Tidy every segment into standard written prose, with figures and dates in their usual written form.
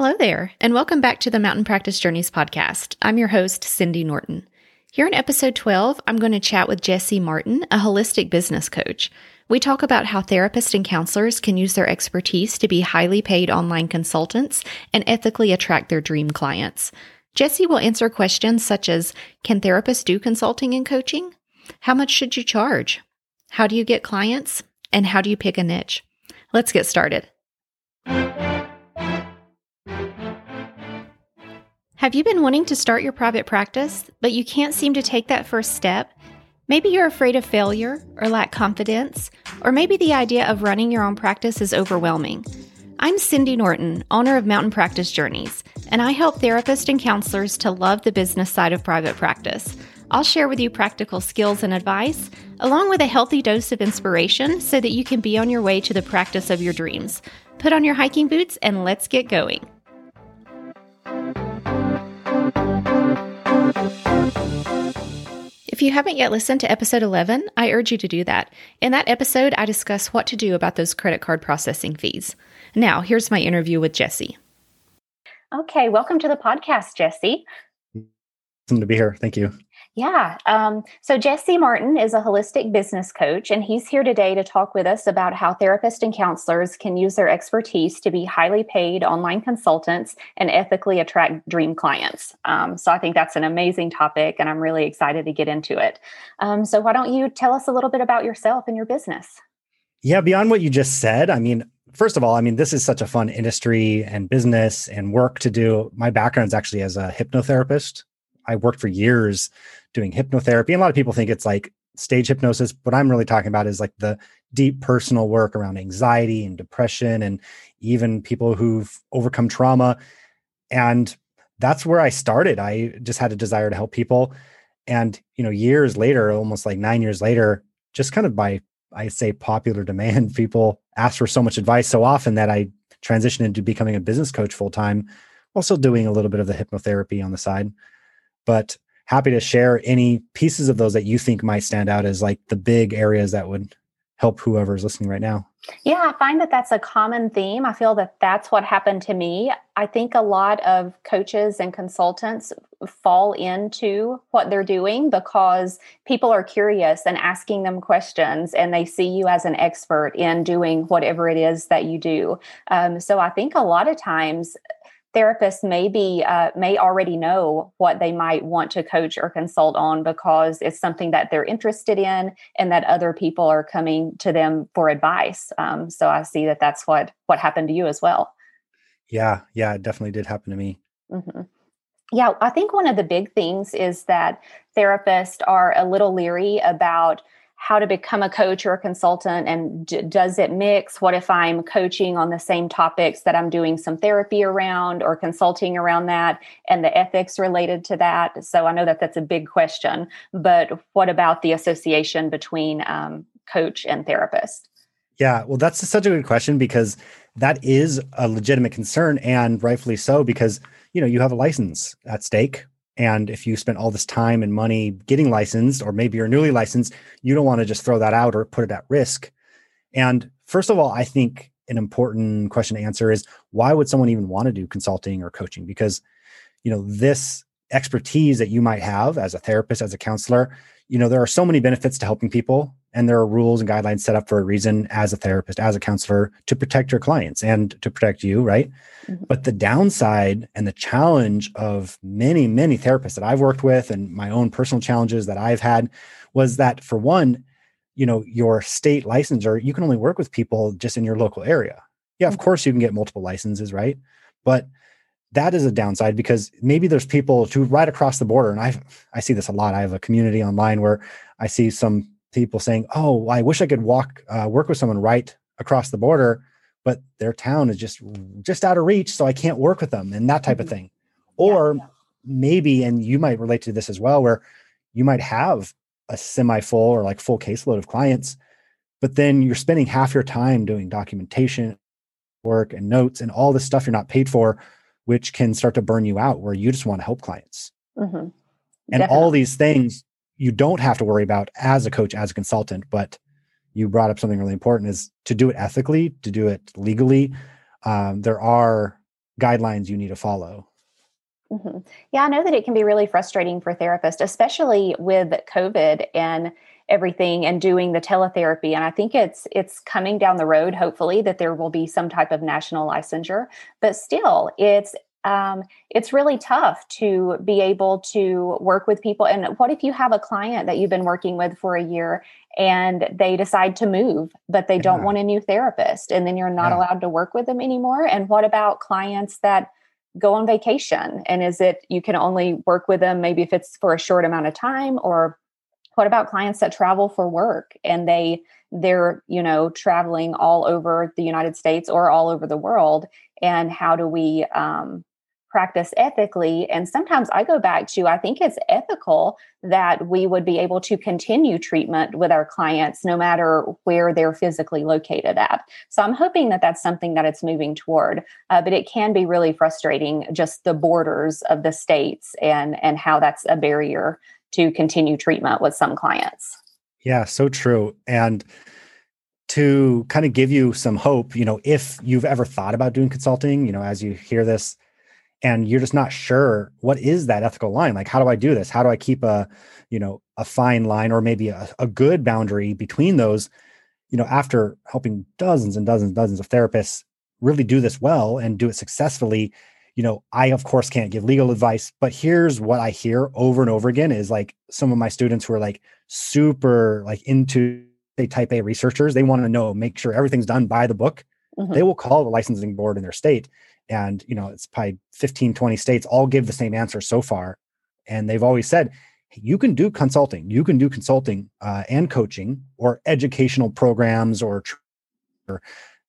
Hello there, and welcome back to the Mountain Practice Journeys podcast. I'm your host, Cindy Norton. Here in episode 12, I'm going to chat with Jesse Martin, a holistic business coach. We talk about how therapists and counselors can use their expertise to be highly paid online consultants and ethically attract their dream clients. Jesse will answer questions such as, can therapists do consulting and coaching? How much should you charge? How do you get clients? And how do you pick a niche? Let's get started. Have you been wanting to start your private practice, but you can't seem to take that first step? Maybe you're afraid of failure or lack confidence, or maybe the idea of running your own practice is overwhelming. I'm Cindy Norton, owner of Mountain Practice Journeys, and I help therapists and counselors to love the business side of private practice. I'll share with you practical skills and advice, along with a healthy dose of inspiration so that you can be on your way to the practice of your dreams. Put on your hiking boots and let's get going. If you haven't yet listened to episode 11, I urge you to do that. In that episode, I discuss what to do about those credit card processing fees. Now, here's my interview with Jesse. Okay, welcome to the podcast, Jesse. Awesome to be here. Thank you. Yeah. So Jesse Martin is a holistic business coach, and he's here today to talk with us about how therapists and counselors can use their expertise to be highly paid online consultants and ethically attract dream clients. So I think that's an amazing topic, and I'm really excited to get into it. So why don't you tell us a little bit about yourself and your business? Yeah. Beyond what you just said, First of all, this is such a fun industry and business and work to do. My background is actually as a hypnotherapist. I worked for years doing hypnotherapy. And a lot of people think it's like stage hypnosis. What I'm really talking about is like the deep personal work around anxiety and depression and even people who've overcome trauma. And that's where I started. I just had a desire to help people. And, years later, almost like 9 years later, just kind of by, I say, popular demand, people ask for so much advice so often that I transitioned into becoming a business coach full-time, also doing a little bit of the hypnotherapy on the side. But happy to share any pieces of those that you think might stand out as like the big areas that would help whoever's listening right now. Yeah, I find that that's a common theme. I feel that that's what happened to me. I think a lot of coaches and consultants fall into what they're doing because people are curious and asking them questions, and they see you as an expert in doing whatever it is that you do. So I think a lot of times therapists may already know what they might want to coach or consult on because it's something that they're interested in and that other people are coming to them for advice. So I see that that's what happened to you as well. Yeah, it definitely did happen to me. Mm-hmm. Yeah, I think one of the big things is that therapists are a little leery about how to become a coach or a consultant, and does it mix? What if I'm coaching on the same topics that I'm doing some therapy around or consulting around that, and the ethics related to that? So I know that that's a big question, but what about the association between coach and therapist? Yeah, well, that's such a good question because that is a legitimate concern, and rightfully so, because you have a license at stake. And if you spent all this time and money getting licensed, or maybe you're newly licensed, you don't want to just throw that out or put it at risk. And first of all, I think an important question to answer is, why would someone even want to do consulting or coaching? Because, this expertise that you might have as a therapist, as a counselor, there are so many benefits to helping people. And there are rules and guidelines set up for a reason as a therapist, as a counselor, to protect your clients and to protect you, right? Mm-hmm. But the downside and the challenge of many, many therapists that I've worked with and my own personal challenges that I've had was that, for one, your state licensure, you can only work with people just in your local area. Yeah, of course you can get multiple licenses, right? But that is a downside because maybe there's people who right across the border. And I see this a lot. I have a community online where I see some people saying, oh, I wish I could work with someone right across the border, but their town is just out of reach, so I can't work with them, and that type of thing. Or maybe, and you might relate to this as well, where you might have a semi-full or like full caseload of clients, but then you're spending half your time doing documentation work and notes and all this stuff you're not paid for, which can start to burn you out, where you just want to help clients. Mm-hmm. And all these things you don't have to worry about as a coach, as a consultant, but you brought up something really important, is to do it ethically, to do it legally. There are guidelines you need to follow. Mm-hmm. Yeah, I know that it can be really frustrating for therapists, especially with COVID and everything and doing the teletherapy. And I think it's coming down the road, hopefully, that there will be some type of national licensure. But still, it's really tough to be able to work with people. And what if you have a client that you've been working with for a year and they decide to move, but they don't want a new therapist, and then you're not allowed to work with them anymore? And what about clients that go on vacation? And is it, you can only work with them maybe if it's for a short amount of time? Or what about clients that travel for work and they're, you know, traveling all over the United States or all over the world? And how do we practice ethically? And sometimes I go back to, I think it's ethical that we would be able to continue treatment with our clients no matter where they're physically located at. So I'm hoping that that's something that it's moving toward, but it can be really frustrating, just the borders of the states and how that's a barrier to continue treatment with some clients. Yeah, so true. And to kind of give you some hope, you know, if you've ever thought about doing consulting, you know, as you hear this, and you're just not sure, what is that ethical line? Like, how do I do this? How do I keep a, you know, a fine line, or maybe a good boundary between those? You know, after helping dozens and dozens and dozens of therapists really do this well and do it successfully, you know, I of course can't give legal advice, but here's what I hear over and over again is like some of my students who are like super like into, they type A researchers, they want to know, make sure everything's done by the book. Mm-hmm. They will call the licensing board in their state. And, you know, it's probably 15, 20 states all give the same answer so far. And they've always said, hey, you can do consulting and coaching or educational programs or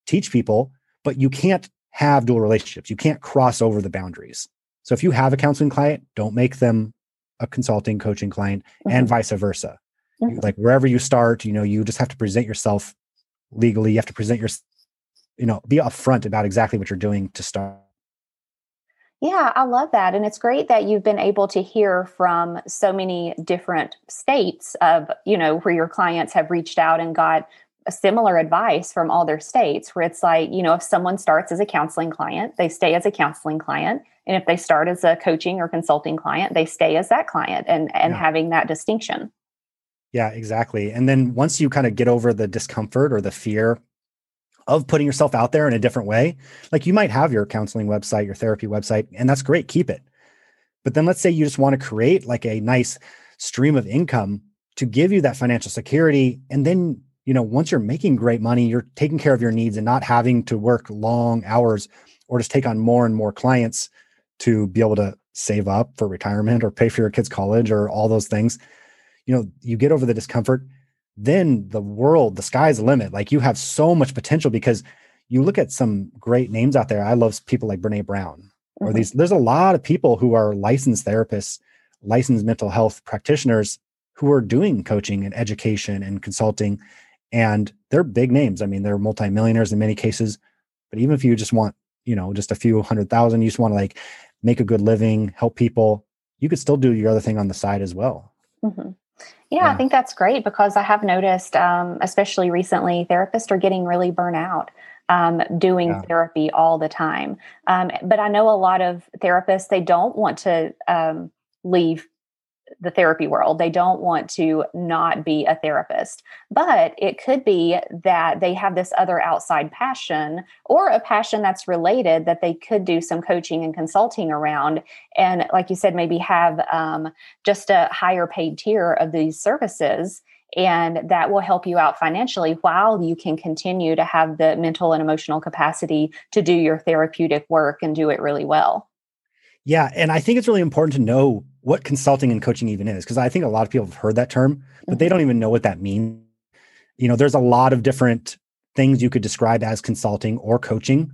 teach people, but you can't have dual relationships. You can't cross over the boundaries. So if you have a counseling client, don't make them a consulting coaching client, mm-hmm. and vice versa. Mm-hmm. Like wherever you start, you know, you just have to present yourself legally. You have to present yourself, you know, be upfront about exactly what you're doing to start. Yeah, I love that. And it's great that you've been able to hear from so many different states of, you know, where your clients have reached out and got a similar advice from all their states, where it's like, you know, if someone starts as a counseling client, they stay as a counseling client. And if they start as a coaching or consulting client, they stay as that client, and having that distinction. Yeah, exactly. And then once you kind of get over the discomfort or the fear of putting yourself out there in a different way, like you might have your counseling website, your therapy website, and that's great, keep it. But then let's say you just want to create like a nice stream of income to give you that financial security. And then, you know, once you're making great money, you're taking care of your needs and not having to work long hours or just take on more and more clients to be able to save up for retirement or pay for your kids' college or all those things. You know, you get over the discomfort, then the sky's the limit. Like you have so much potential, because you look at some great names out there. I love people like Brené Brown, or mm-hmm. There's a lot of people who are licensed therapists, licensed mental health practitioners who are doing coaching and education and consulting, and they're big names. I mean, they're multimillionaires in many cases, but even if you just want, you know, just a few hundred thousand, you just want to like make a good living, help people, you could still do your other thing on the side as well. Mm-hmm. Yeah, I think that's great, because I have noticed, especially recently, therapists are getting really burnt out doing therapy all the time. But I know a lot of therapists, they don't want to leave the therapy world. They don't want to not be a therapist, but it could be that they have this other outside passion, or a passion that's related, that they could do some coaching and consulting around. And like you said, maybe have just a higher paid tier of these services, and that will help you out financially while you can continue to have the mental and emotional capacity to do your therapeutic work and do it really well. Yeah. And I think it's really important to know what consulting and coaching even is, because I think a lot of people have heard that term, but they don't even know what that means. You know, there's a lot of different things you could describe as consulting or coaching.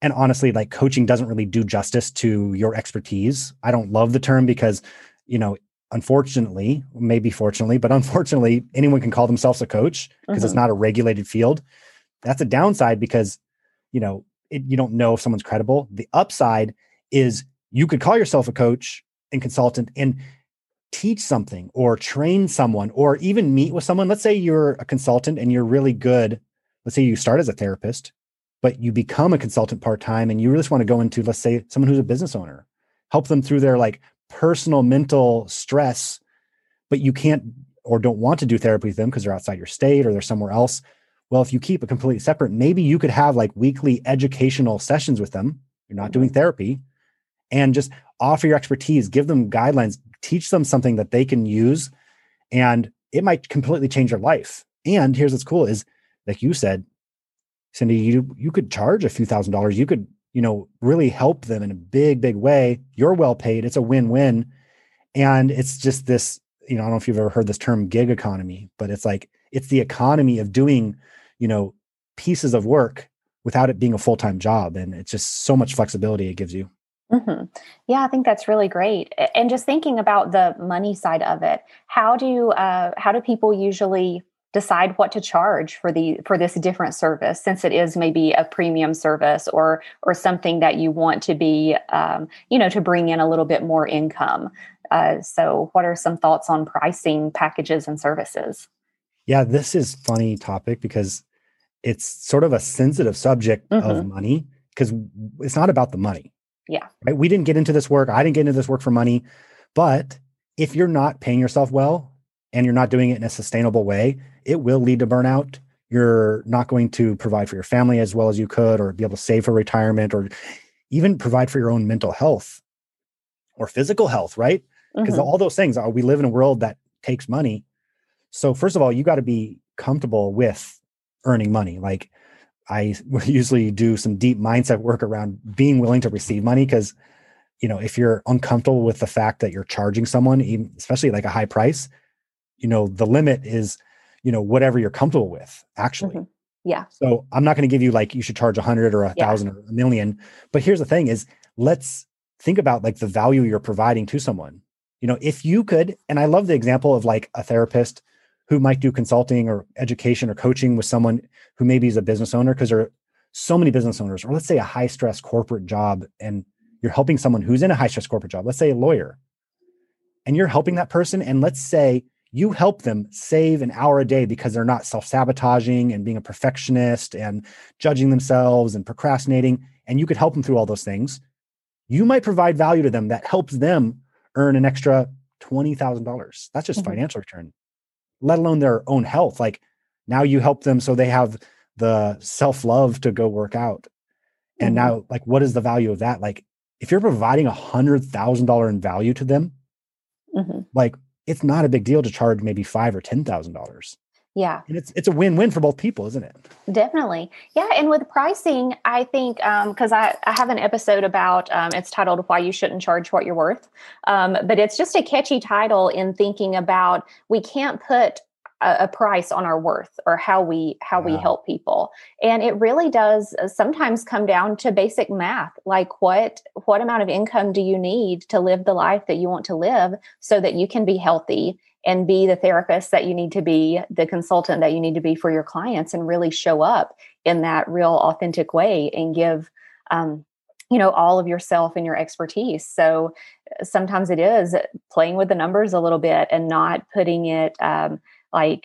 And honestly, like coaching doesn't really do justice to your expertise. I don't love the term because, you know, unfortunately, maybe fortunately, but unfortunately, anyone can call themselves a coach because it's not a regulated field. That's a downside, because, you know, you don't know if someone's credible. The upside is you could call yourself a coach and consultant and teach something or train someone or even meet with someone. Let's say you're a consultant and you're really good. Let's say you start as a therapist. but you become a consultant part-time and you really just want to go into, let's say, someone who's a business owner, help them through their like personal mental stress, but you can't or don't want to do therapy with them because they're outside your state or they're somewhere else. Well, if you keep it completely separate, maybe you could have like weekly educational sessions with them. You're not doing therapy, and just offer your expertise, give them guidelines, teach them something that they can use, and it might completely change their life. And here's what's cool is, like you said, Cindy, you could charge a few $1000s. You could, really help them in a big, big way. You're well paid. It's a win-win. And it's just this, I don't know if you've ever heard this term gig economy, but it's like, it's the economy of doing, pieces of work without it being a full-time job. And it's just so much flexibility it gives you. Mm-hmm. Yeah, I think that's really great. And just thinking about the money side of it, how do people usually decide what to charge for this different service, since it is maybe a premium service or something that you want to be, to bring in a little bit more income? So what are some thoughts on pricing packages and services? Yeah, this is a funny topic because it's sort of a sensitive subject of money, because it's not about the money. Yeah. Right? We didn't get into this work. I didn't get into this work for money. But if you're not paying yourself well and you're not doing it in a sustainable way, it will lead to burnout. You're not going to provide for your family as well as you could, or be able to save for retirement, or even provide for your own mental health or physical health, right? Because all those things are, we live in a world that takes money. So first of all, you got to be comfortable with earning money. Like, I usually do some deep mindset work around being willing to receive money, because, if you're uncomfortable with the fact that you're charging someone, even, especially like a high price, the limit is, whatever you're comfortable with, actually. Yeah. So I'm not going to give you like, you should charge 100 or 1,000 or 1,000,000. But here's the thing is, let's think about like the value you're providing to someone. If you could, and I love the example of like a therapist who might do consulting or education or coaching with someone who maybe is a business owner, because there are so many business owners, or let's say a high stress corporate job, and you're helping someone who's in a high stress corporate job, let's say a lawyer, and you're helping that person. And let's say you help them save an hour a day because they're not self-sabotaging and being a perfectionist and judging themselves and procrastinating. And you could help them through all those things. You might provide value to them that helps them earn an extra $20,000. That's just financial return, let alone their own health. Like, now you help them so they have the self-love to go work out. And now, like, what is the value of that? Like, if you're providing $100,000 in value to them, like, it's not a big deal to charge maybe $5,000 or $10,000. Yeah. And it's a win-win for both people, isn't it? Definitely. Yeah. And with pricing, I think, because I have an episode about, it's titled Why You Shouldn't Charge What You're Worth. But it's just a catchy title in thinking about, we can't put a price on our worth or how we help people. And it really does sometimes come down to basic math. Like, what amount of income do you need to live the life that you want to live so that you can be healthy and be the therapist that you need to be, the consultant that you need to be for your clients, and really show up in that real authentic way and give, all of yourself and your expertise. So sometimes it is playing with the numbers a little bit and not putting it, like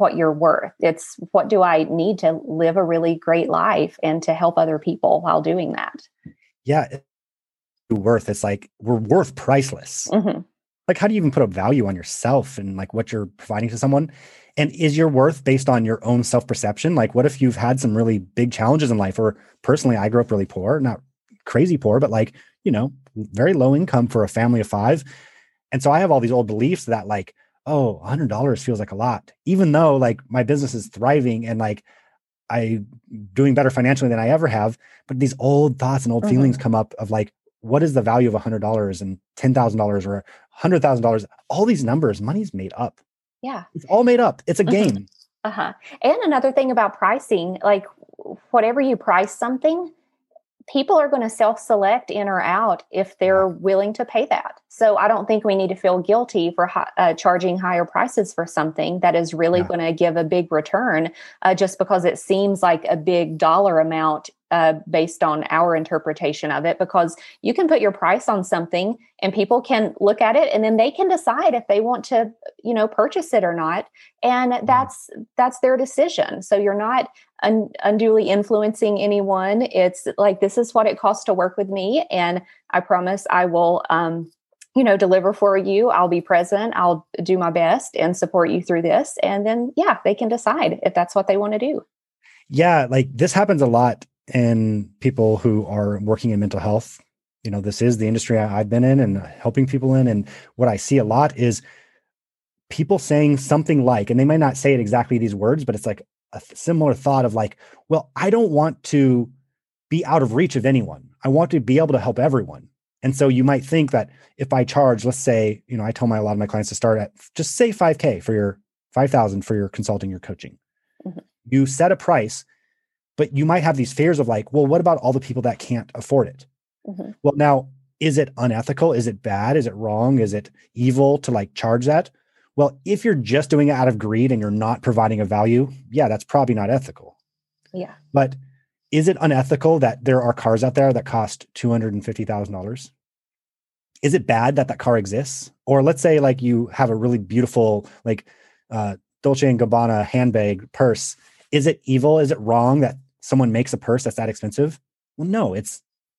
what you're worth. It's, what do I need to live a really great life and to help other people while doing that? Yeah. Worth. It's like, we're worth priceless. Like, how do you even put a value on yourself and like what you're providing to someone? And is your worth based on your own self-perception? Like, what if you've had some really big challenges in life? Or personally, I grew up really poor, not crazy poor, but like, very low income for a family of 5. And so I have all these old beliefs that like, oh, $100 feels like a lot, even though like my business is thriving and like I'm doing better financially than I ever have. But these old thoughts and old feelings come up of like, what is the value of $100 and $10,000 or $100,000? All these numbers, money's made up. Yeah. It's all made up. It's a game. And another thing about pricing, like, whatever you price something, people are going to self-select in or out if they're willing to pay that. So I don't think we need to feel guilty for charging higher prices for something that is really going to give a big return, just because it seems like a big dollar amount based on our interpretation of it, because you can put your price on something and people can look at it and then they can decide if they want to, purchase it or not. And that's their decision. So you're not unduly influencing anyone. It's like, this is what it costs to work with me. And I promise I will, deliver for you. I'll be present. I'll do my best and support you through this. And then, yeah, they can decide if that's what they want to do. Yeah. Like this happens a lot in people who are working in mental health. You know, this is the industry I've been in and helping people in. And what I see a lot is people saying something like, and they might not say it exactly these words, but it's like a similar thought of like, well, I don't want to be out of reach of anyone. I want to be able to help everyone. And so you might think that if I charge, let's say, I tell a lot of my clients to start at just say $5,000 for your consulting, your coaching. Mm-hmm. You set a price, but you might have these fears of like, well, what about all the people that can't afford it? Mm-hmm. Well, now, is it unethical? Is it bad? Is it wrong? Is it evil to like charge that? Well, if you're just doing it out of greed and you're not providing a value, yeah, that's probably not ethical. Yeah. But is it unethical that there are cars out there that cost $250,000? Is it bad that that car exists? Or let's say like you have a really beautiful like Dolce & Gabbana handbag purse. Is it evil? Is it wrong that someone makes a purse that's that expensive? Well, no,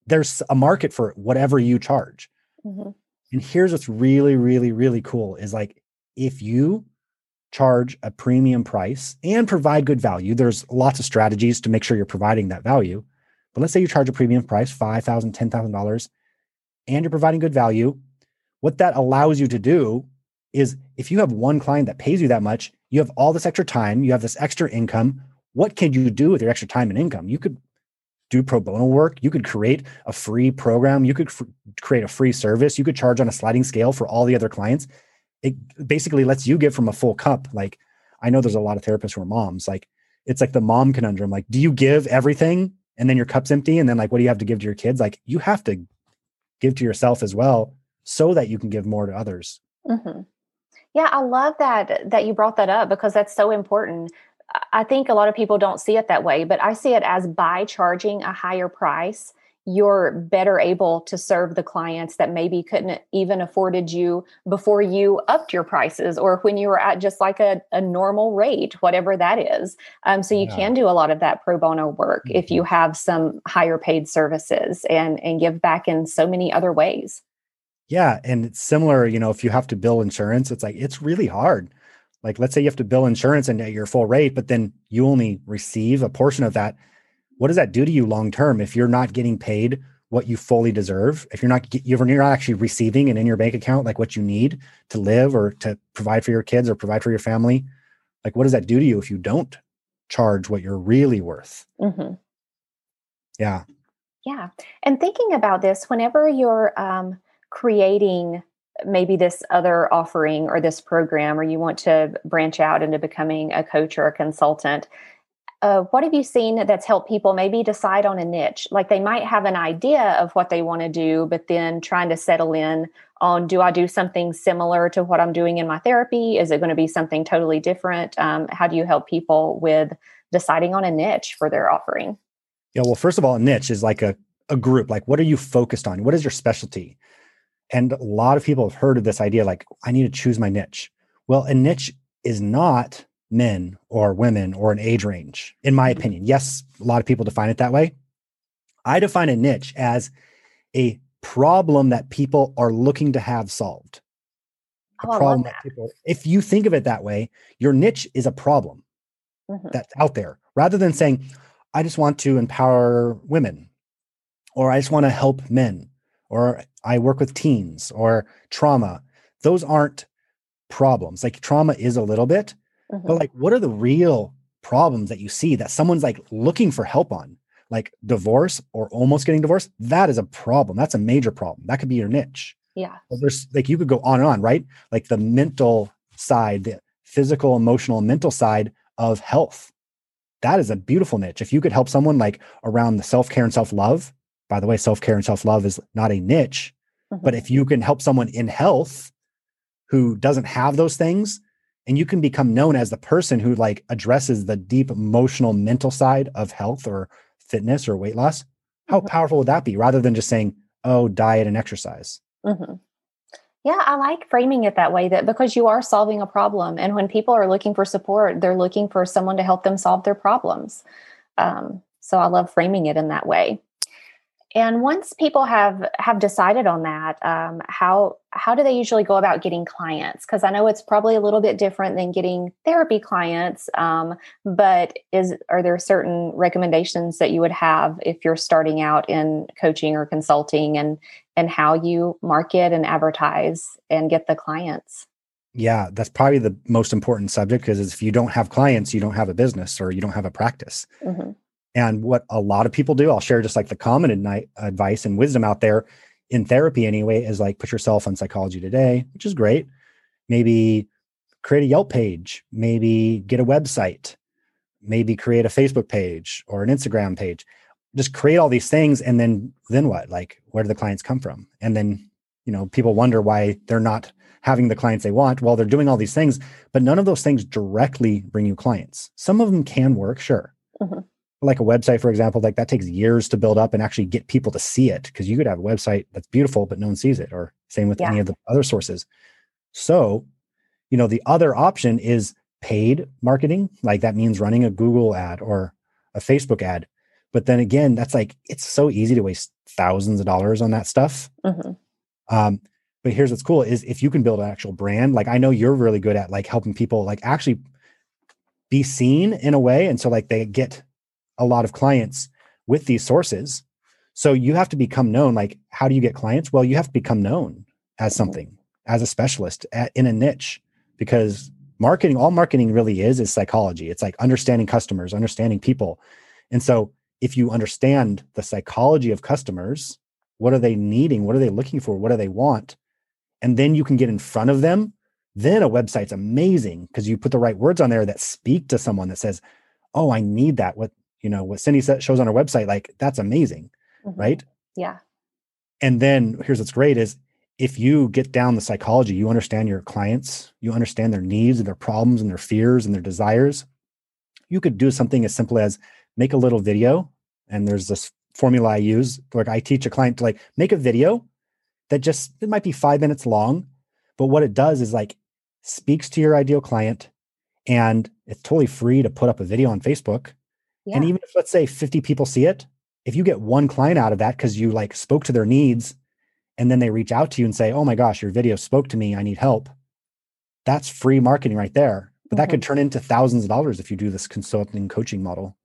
there's a market for whatever you charge. Mm-hmm. And here's what's really, really, really cool is like, if you charge a premium price and provide good value, there's lots of strategies to make sure you're providing that value. But let's say you charge a premium price, $5,000, $10,000, and you're providing good value. What that allows you to do is if you have one client that pays you that much, you have all this extra time, you have this extra income. What can you do with your extra time and income? You could do pro bono work. You could create a free program. You could create a free service. You could charge on a sliding scale for all the other clients. It basically lets you get from a full cup. Like, I know there's a lot of therapists who are moms. Like, it's like the mom conundrum. Like, do you give everything and then your cup's empty? And then like, what do you have to give to your kids? Like, you have to give to yourself as well so that you can give more to others. Mm-hmm. Yeah. I love that you brought that up because that's so important. I think a lot of people don't see it that way, but I see it as by charging a higher price, you're better able to serve the clients that maybe couldn't even afforded you before you upped your prices or when you were at just like a normal rate, whatever that is. So you can do a lot of that pro bono work if you have some higher paid services and give back in so many other ways. Yeah. And it's similar, if you have to bill insurance, it's like, it's really hard. Like, let's say you have to bill insurance and at your full rate, but then you only receive a portion of that. What does that do to you long-term if you're not getting paid what you fully deserve? If you're not actually receiving and in your bank account, like what you need to live or to provide for your kids or provide for your family, like what does that do to you if you don't charge what you're really worth? Mm-hmm. Yeah. Yeah. And thinking about this, whenever you're creating maybe this other offering or this program, or you want to branch out into becoming a coach or a consultant, what have you seen that's helped people maybe decide on a niche? Like they might have an idea of what they want to do, but then trying to settle in on, do I do something similar to what I'm doing in my therapy? Is it going to be something totally different? How do you help people with deciding on a niche for their offering? Yeah, well, first of all, a niche is like a group. Like what are you focused on? What is your specialty? And a lot of people have heard of this idea, like I need to choose my niche. Well, a niche is not men or women or an age range, in my opinion. Yes, a lot of people define it that way. I define a niche as a problem that people are looking to have solved. A problem that people, if you think of it that way, your niche is a problem that's out there. Rather than saying, I just want to empower women, or I just want to help men, or I work with teens or trauma. Those aren't problems. Like trauma is a little bit. But like, what are the real problems that you see that someone's like looking for help on? Like divorce or almost getting divorced? That is a problem. That's a major problem. That could be your niche. Yeah. But there's like, you could go on and on, right? Like the mental side, the physical, emotional, mental side of health. That is a beautiful niche. If you could help someone like around the self-care and self-love, by the way, self-care and self-love is not a niche, but if you can help someone in health who doesn't have those things, and you can become known as the person who like addresses the deep emotional mental side of health or fitness or weight loss. How powerful would that be rather than just saying, oh, diet and exercise? Mm-hmm. Yeah. I like framing it that way, that because you are solving a problem. And when people are looking for support, they're looking for someone to help them solve their problems. So I love framing it in that way. And once people have decided on that, how do they usually go about getting clients? Because I know it's probably a little bit different than getting therapy clients, but are there certain recommendations that you would have if you're starting out in coaching or consulting, and how you market and advertise and get the clients? Yeah, that's probably the most important subject, because if you don't have clients, you don't have a business or you don't have a practice. Mm-hmm. And what a lot of people do, I'll share just like the common advice and wisdom out there in therapy anyway, is like put yourself on Psychology Today, which is great. Maybe create a Yelp page, maybe get a website, maybe create a Facebook page or an Instagram page. Just create all these things. And then what? Like, where do the clients come from? And then, you know, people wonder why they're not having the clients they want. Well, they're doing all these things, but none of those things directly bring you clients. Some of them can work, sure. Mm-hmm. Like a website, for example, like that takes years to build up and actually get people to see it, because you could have a website that's beautiful, but no one sees it, or same with any of the other sources. So, you know, the other option is paid marketing. Like that means running a Google ad or a Facebook ad. But then again, that's like, it's so easy to waste thousands of dollars on that stuff. Mm-hmm. But here's what's cool is if you can build an actual brand, like I know you're really good at like helping people like actually be seen in a way. And so like they get a lot of clients with these sources. So you have to become known. Like, how do you get clients? Well, you have to become known as something, as a specialist in a niche, because marketing, all marketing really is psychology. It's like understanding customers, understanding people. And so if you understand the psychology of customers, what are they needing? What are they looking for? What do they want? And then you can get in front of them. Then a website's amazing, because you put the right words on there that speak to someone that says, oh, I need that. What Cindy shows on her website, like that's amazing, mm-hmm. right? Yeah. And then here's what's great is if you get down the psychology, you understand your clients, you understand their needs and their problems and their fears and their desires. You could do something as simple as make a little video. And there's this formula I use, like I teach a client to like make a video that just, it might be 5 minutes long, but what it does is like speaks to your ideal client, and it's totally free to put up a video on Facebook. Yeah. And even if, let's say 50 people see it, if you get one client out of that, because you like spoke to their needs, and then they reach out to you and say, oh my gosh, your video spoke to me, I need help. That's free marketing right there. But mm-hmm. that could turn into thousands of dollars if you do this consulting coaching model.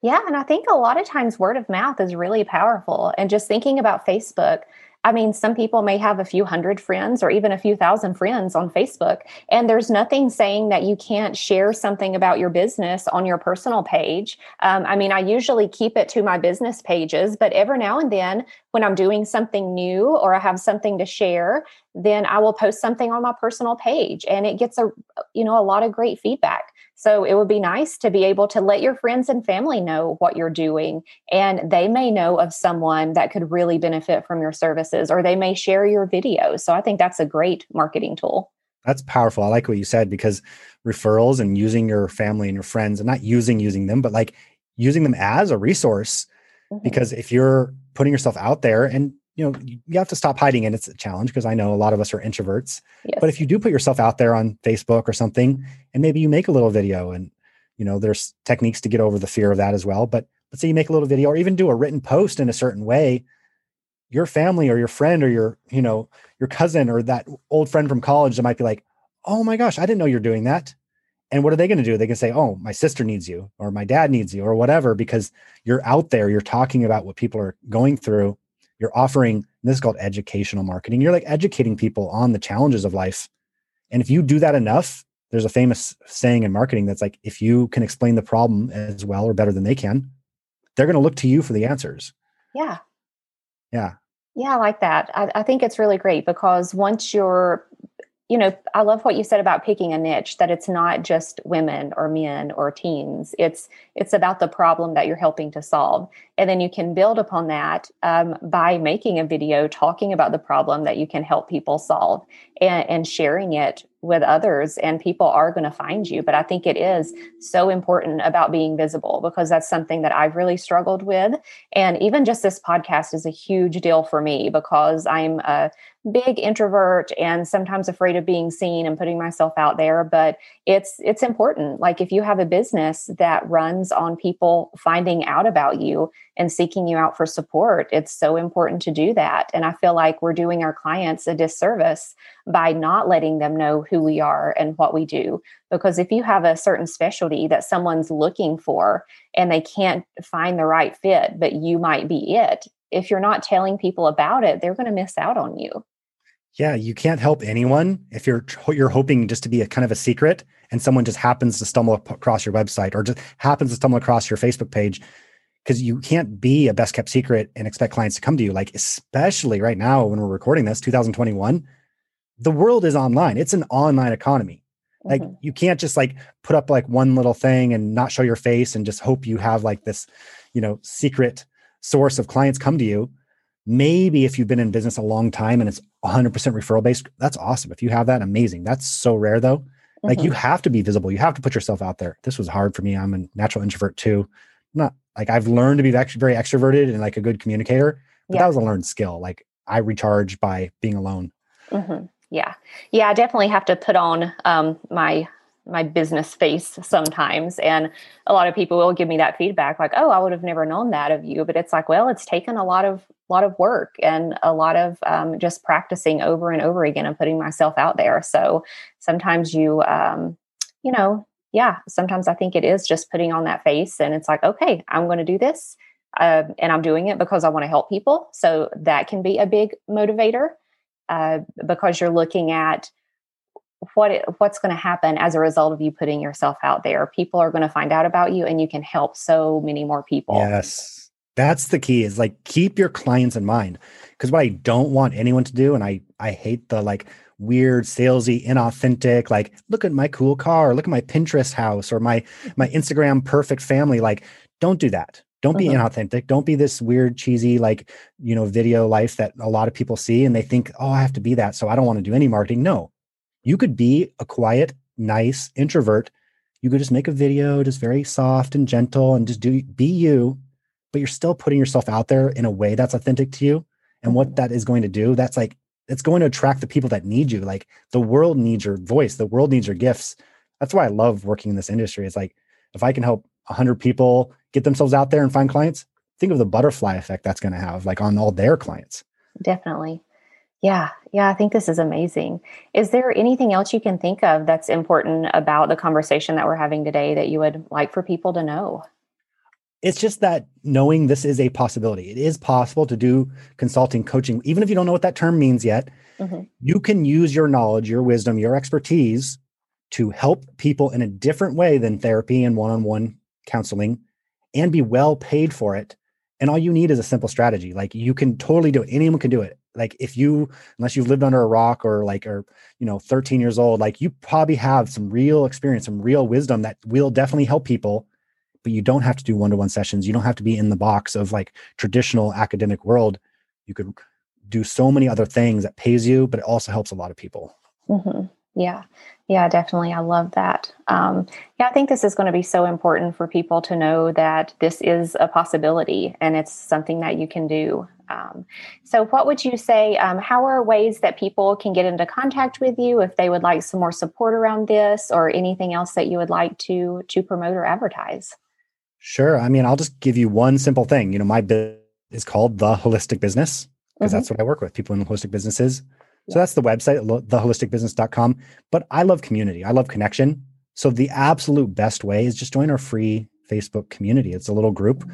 Yeah. And I think a lot of times word of mouth is really powerful. And just thinking about Facebook, I mean, some people may have a few hundred friends or even a few thousand friends on Facebook, and there's nothing saying that you can't share something about your business on your personal page. I mean, I usually keep it to my business pages, but every now and then when I'm doing something new or I have something to share, then I will post something on my personal page, and it gets a lot of great feedback. So it would be nice to be able to let your friends and family know what you're doing, and they may know of someone that could really benefit from your services, or they may share your videos. So I think that's a great marketing tool. That's powerful. I like what you said, because referrals and using your family and your friends, and not using them, but like using them as a resource, mm-hmm. because if you're putting yourself out there, and you know, you have to stop hiding, and it's a challenge because I know a lot of us are introverts, yes. but if you do put yourself out there on Facebook or something, and maybe you make a little video, and, you know, there's techniques to get over the fear of that as well. But let's say you make a little video or even do a written post in a certain way, your family or your friend or your, you know, your cousin or that old friend from college that might be like, oh my gosh, I didn't know you're doing that. And what are they going to do? They can say, oh, my sister needs you, or my dad needs you, or whatever, because you're out there, you're talking about what people are going through. You're offering, this is called educational marketing. You're like educating people on the challenges of life. And if you do that enough, there's a famous saying in marketing that's like, if you can explain the problem as well or better than they can, they're going to look to you for the answers. Yeah. Yeah. Yeah. I like that. I think it's really great, because once you're, you know, I love what you said about picking a niche, that it's not just women or men or teens. It's about the problem that you're helping to solve. And then you can build upon that by making a video talking about the problem that you can help people solve, and sharing it with others, and people are going to find you. But I think it is so important about being visible, because that's something that I've really struggled with. And even just this podcast is a huge deal for me, because I'm a big introvert and sometimes afraid of being seen and putting myself out there. But it's important. Like, if you have a business that runs on people finding out about you and seeking you out for support, it's so important to do that. And I feel like we're doing our clients a disservice by not letting them know who we are and what we do. Because if you have a certain specialty that someone's looking for and they can't find the right fit, but you might be it, if you're not telling people about it, they're going to miss out on you. Yeah, you can't help anyone if you're hoping just to be a kind of a secret, and someone just happens to stumble across your website or just happens to stumble across your Facebook page, because you can't be a best kept secret and expect clients to come to you. Like, especially right now when we're recording this, 2021, the world is online. It's an online economy. Like, you can't just like put up like one little thing and not show your face and just hope you have like this, you know, secret source of clients come to you. Maybe if you've been in business a long time and it's 100% referral based, that's awesome. If you have that, amazing. That's so rare though. Like, you have to be visible. You have to put yourself out there. This was hard for me. I'm a natural introvert too. Not like I've learned to be very extroverted and like a good communicator, but that was a learned skill. Like, I recharge by being alone. Yeah. Yeah. I definitely have to put on my business face sometimes. And a lot of people will give me that feedback, like, oh, I would have never known that of you. But it's like, well, it's taken a lot of work and a lot of just practicing over and over again and putting myself out there. So sometimes sometimes I think it is just putting on that face, and it's like, okay, I'm going to do this. And I'm doing it because I want to help people. So that can be a big motivator because you're looking at what's going to happen as a result of you putting yourself out there. People are going to find out about you, and you can help so many more people. Yes. That's the key, is like, keep your clients in mind. Because what I don't want anyone to do, and I hate the like weird, salesy, inauthentic, like, look at my cool car, look at my Pinterest house, or my Instagram perfect family. Like, don't do that. Don't be inauthentic. Don't be this weird, cheesy, like, you know, video life that a lot of people see and they think, oh, I have to be that, so I don't want to do any marketing. No. You could be a quiet, nice introvert. You could just make a video, just very soft and gentle, and just be you, but you're still putting yourself out there in a way that's authentic to you. And what that is going to do, that's like, it's going to attract the people that need you. Like, the world needs your voice. The world needs your gifts. That's why I love working in this industry. It's like, if I can help 100 people get themselves out there and find clients, think of the butterfly effect that's going to have, like, on all their clients. Definitely. Yeah. Yeah. I think this is amazing. Is there anything else you can think of that's important about the conversation that we're having today that you would like for people to know? It's just that knowing this is a possibility. It is possible to do consulting, coaching, even if you don't know what that term means yet. You can use your knowledge, your wisdom, your expertise to help people in a different way than therapy and one-on-one counseling, and be well paid for it. And all you need is a simple strategy. Like, you can totally do it. Anyone can do it. Like, unless you've lived under a rock or, you know, 13 years old, like, you probably have some real experience, some real wisdom that will definitely help people, but you don't have to do one-to-one sessions. You don't have to be in the box of like traditional academic world. You could do so many other things that pays you, but it also helps a lot of people. Yeah. Yeah, definitely. I love that. I think this is going to be so important for people to know that this is a possibility and it's something that you can do. So what would you say, how are ways that people can get into contact with you if they would like some more support around this, or anything else that you would like to promote or advertise? Sure. I mean, I'll just give you one simple thing. You know, my business is called The Holistic Business, because that's what I work with, people in holistic businesses. So that's the website, theholisticbusiness.com. But I love community. I love connection. So the absolute best way is just join our free Facebook community. It's a little group.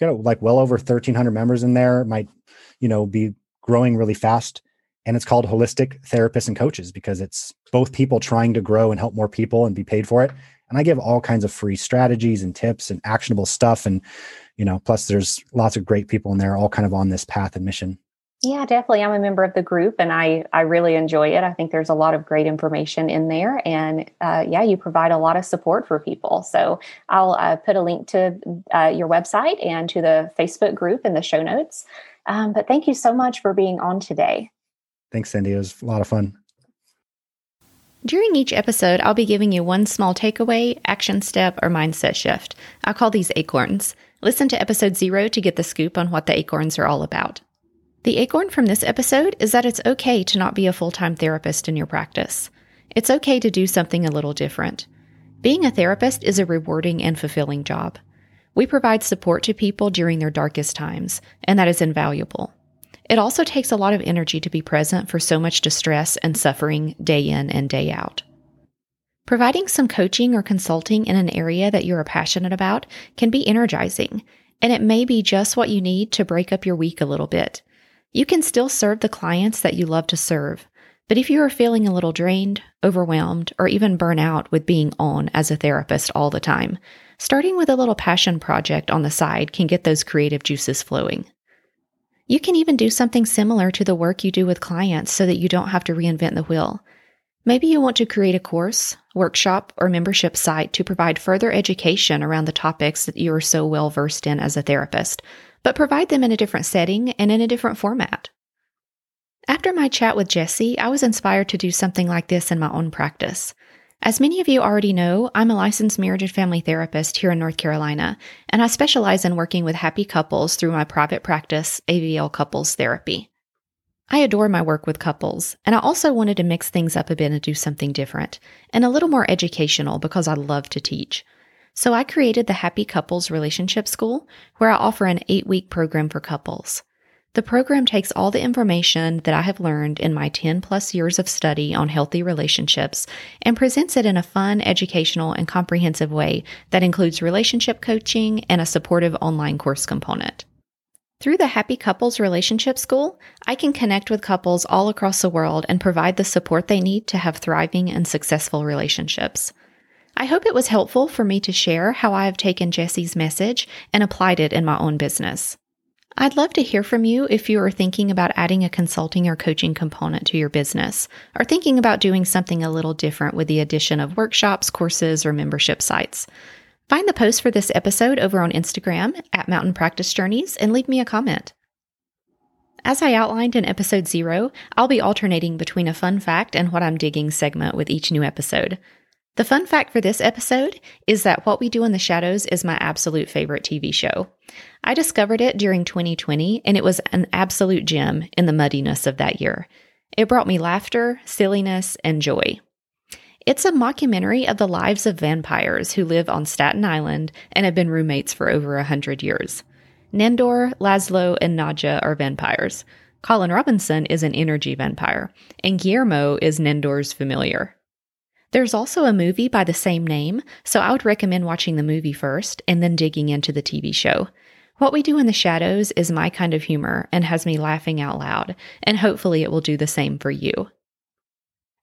Got like well over 1,300 members in there. It might, be growing really fast. And it's called Holistic Therapists and Coaches, because it's both people trying to grow and help more people and be paid for it. And I give all kinds of free strategies and tips and actionable stuff. And, plus there's lots of great people in there, all kind of on this path and mission. Yeah, definitely. I'm a member of the group, and I really enjoy it. I think there's a lot of great information in there, and you provide a lot of support for people. So I'll put a link to your website and to the Facebook group in the show notes. But thank you so much for being on today. Thanks, Cindy. It was a lot of fun. During each episode, I'll be giving you one small takeaway, action step, or mindset shift. I call these acorns. Listen to episode 0 to get the scoop on what the acorns are all about. The acorn from this episode is that it's okay to not be a full-time therapist in your practice. It's okay to do something a little different. Being a therapist is a rewarding and fulfilling job. We provide support to people during their darkest times, and that is invaluable. It also takes a lot of energy to be present for so much distress and suffering day in and day out. Providing some coaching or consulting in an area that you're passionate about can be energizing, and it may be just what you need to break up your week a little bit. You can still serve the clients that you love to serve, but if you are feeling a little drained, overwhelmed, or even burnt out with being on as a therapist all the time, starting with a little passion project on the side can get those creative juices flowing. You can even do something similar to the work you do with clients so that you don't have to reinvent the wheel. Maybe you want to create a course, workshop, or membership site to provide further education around the topics that you are so well versed in as a therapist, but provide them in a different setting and in a different format. After my chat with Jesse, I was inspired to do something like this in my own practice. As many of you already know, I'm a licensed marriage and family therapist here in North Carolina, and I specialize in working with happy couples through my private practice, AVL Couples Therapy. I adore my work with couples, and I also wanted to mix things up a bit and do something different, and a little more educational because I love to teach. So I created the Happy Couples Relationship School, where I offer an 8-week program for couples. The program takes all the information that I have learned in my 10-plus years of study on healthy relationships and presents it in a fun, educational, and comprehensive way that includes relationship coaching and a supportive online course component. Through the Happy Couples Relationship School, I can connect with couples all across the world and provide the support they need to have thriving and successful relationships. I hope it was helpful for me to share how I have taken Jesse's message and applied it in my own business. I'd love to hear from you if you are thinking about adding a consulting or coaching component to your business, or thinking about doing something a little different with the addition of workshops, courses, or membership sites. Find the post for this episode over on Instagram at Mountain Practice Journeys and leave me a comment. As I outlined in episode 0, I'll be alternating between a fun fact and what I'm digging segment with each new episode. The fun fact for this episode is that What We Do in the Shadows is my absolute favorite TV show. I discovered it during 2020, and it was an absolute gem in the muddiness of that year. It brought me laughter, silliness, and joy. It's a mockumentary of the lives of vampires who live on Staten Island and have been roommates for over 100 years. Nandor, Laszlo, and Nadja are vampires. Colin Robinson is an energy vampire, and Guillermo is Nandor's familiar. There's also a movie by the same name, so I would recommend watching the movie first and then digging into the TV show. What We Do in the Shadows is my kind of humor and has me laughing out loud, and hopefully it will do the same for you.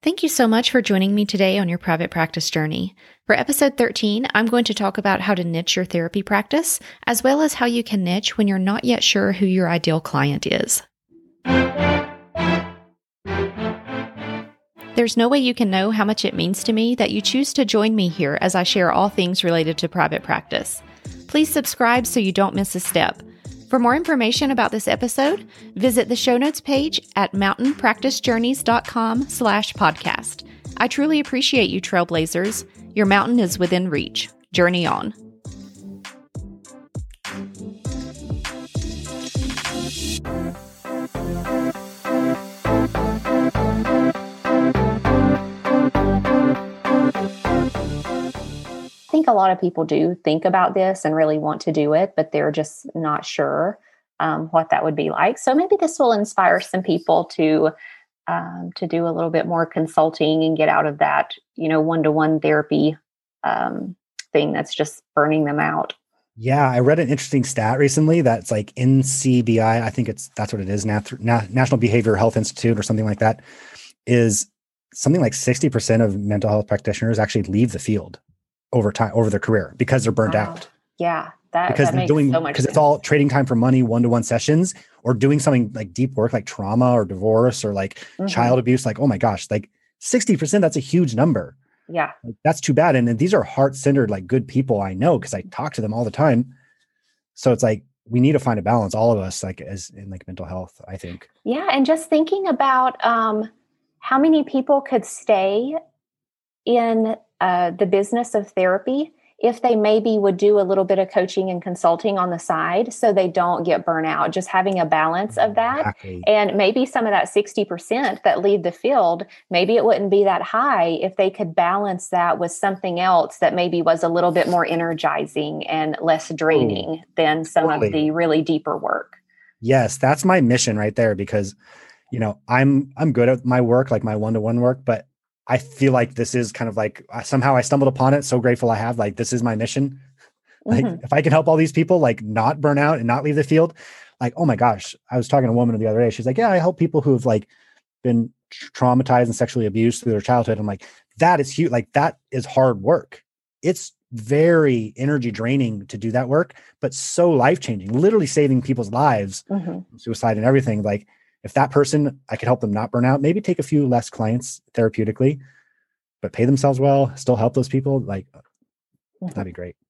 Thank you so much for joining me today on your private practice journey. For episode 13, I'm going to talk about how to niche your therapy practice, as well as how you can niche when you're not yet sure who your ideal client is. There's no way you can know how much it means to me that you choose to join me here as I share all things related to private practice. Please subscribe so you don't miss a step. For more information about this episode, visit the show notes page at mountainpracticejourneys.com/podcast. I truly appreciate you, trailblazers. Your mountain is within reach. Journey on. I think a lot of people do think about this and really want to do it, but they're just not sure what that would be like. So maybe this will inspire some people to do a little bit more consulting and get out of that, one-to-one therapy thing that's just burning them out. Yeah, I read an interesting stat recently that's like NCBI. I think that's what it is, National Behavioral Health Institute or something like that. Is something like 60% of mental health practitioners actually leave the field over time, over their career, because they're burnt out. Yeah. Because they're doing, because it's all trading time for money, one-to-one sessions, or doing something like deep work, like trauma or divorce or like child abuse. Like, oh my gosh, like 60%, that's a huge number. Yeah. Like, that's too bad. And these are heart-centered, like good people I know, because I talk to them all the time. So it's like, we need to find a balance, all of us, like as in like mental health, I think. Yeah. And just thinking about how many people could stay in the business of therapy, if they maybe would do a little bit of coaching and consulting on the side so they don't get burnout, just having a balance of that. Exactly. And maybe some of that 60% that lead the field, maybe it wouldn't be that high if they could balance that with something else that maybe was a little bit more energizing and less draining than some of the really deeper work. Yes, that's my mission right there, because, you know, I'm good at my work, like my one-to-one work, but I feel like this is kind of like somehow I stumbled upon it. So grateful I have, like, this is my mission. Like if I can help all these people, like, not burn out and not leave the field, like, oh my gosh, I was talking to a woman the other day. She's like, yeah, I help people who have like been traumatized and sexually abused through their childhood. I'm like, that is huge. Like, that is hard work. It's very energy draining to do that work, but so life-changing, literally saving people's lives, suicide and everything. Like, if that person, I could help them not burn out, maybe take a few less clients therapeutically, but pay themselves well, still help those people. Like, that'd be great.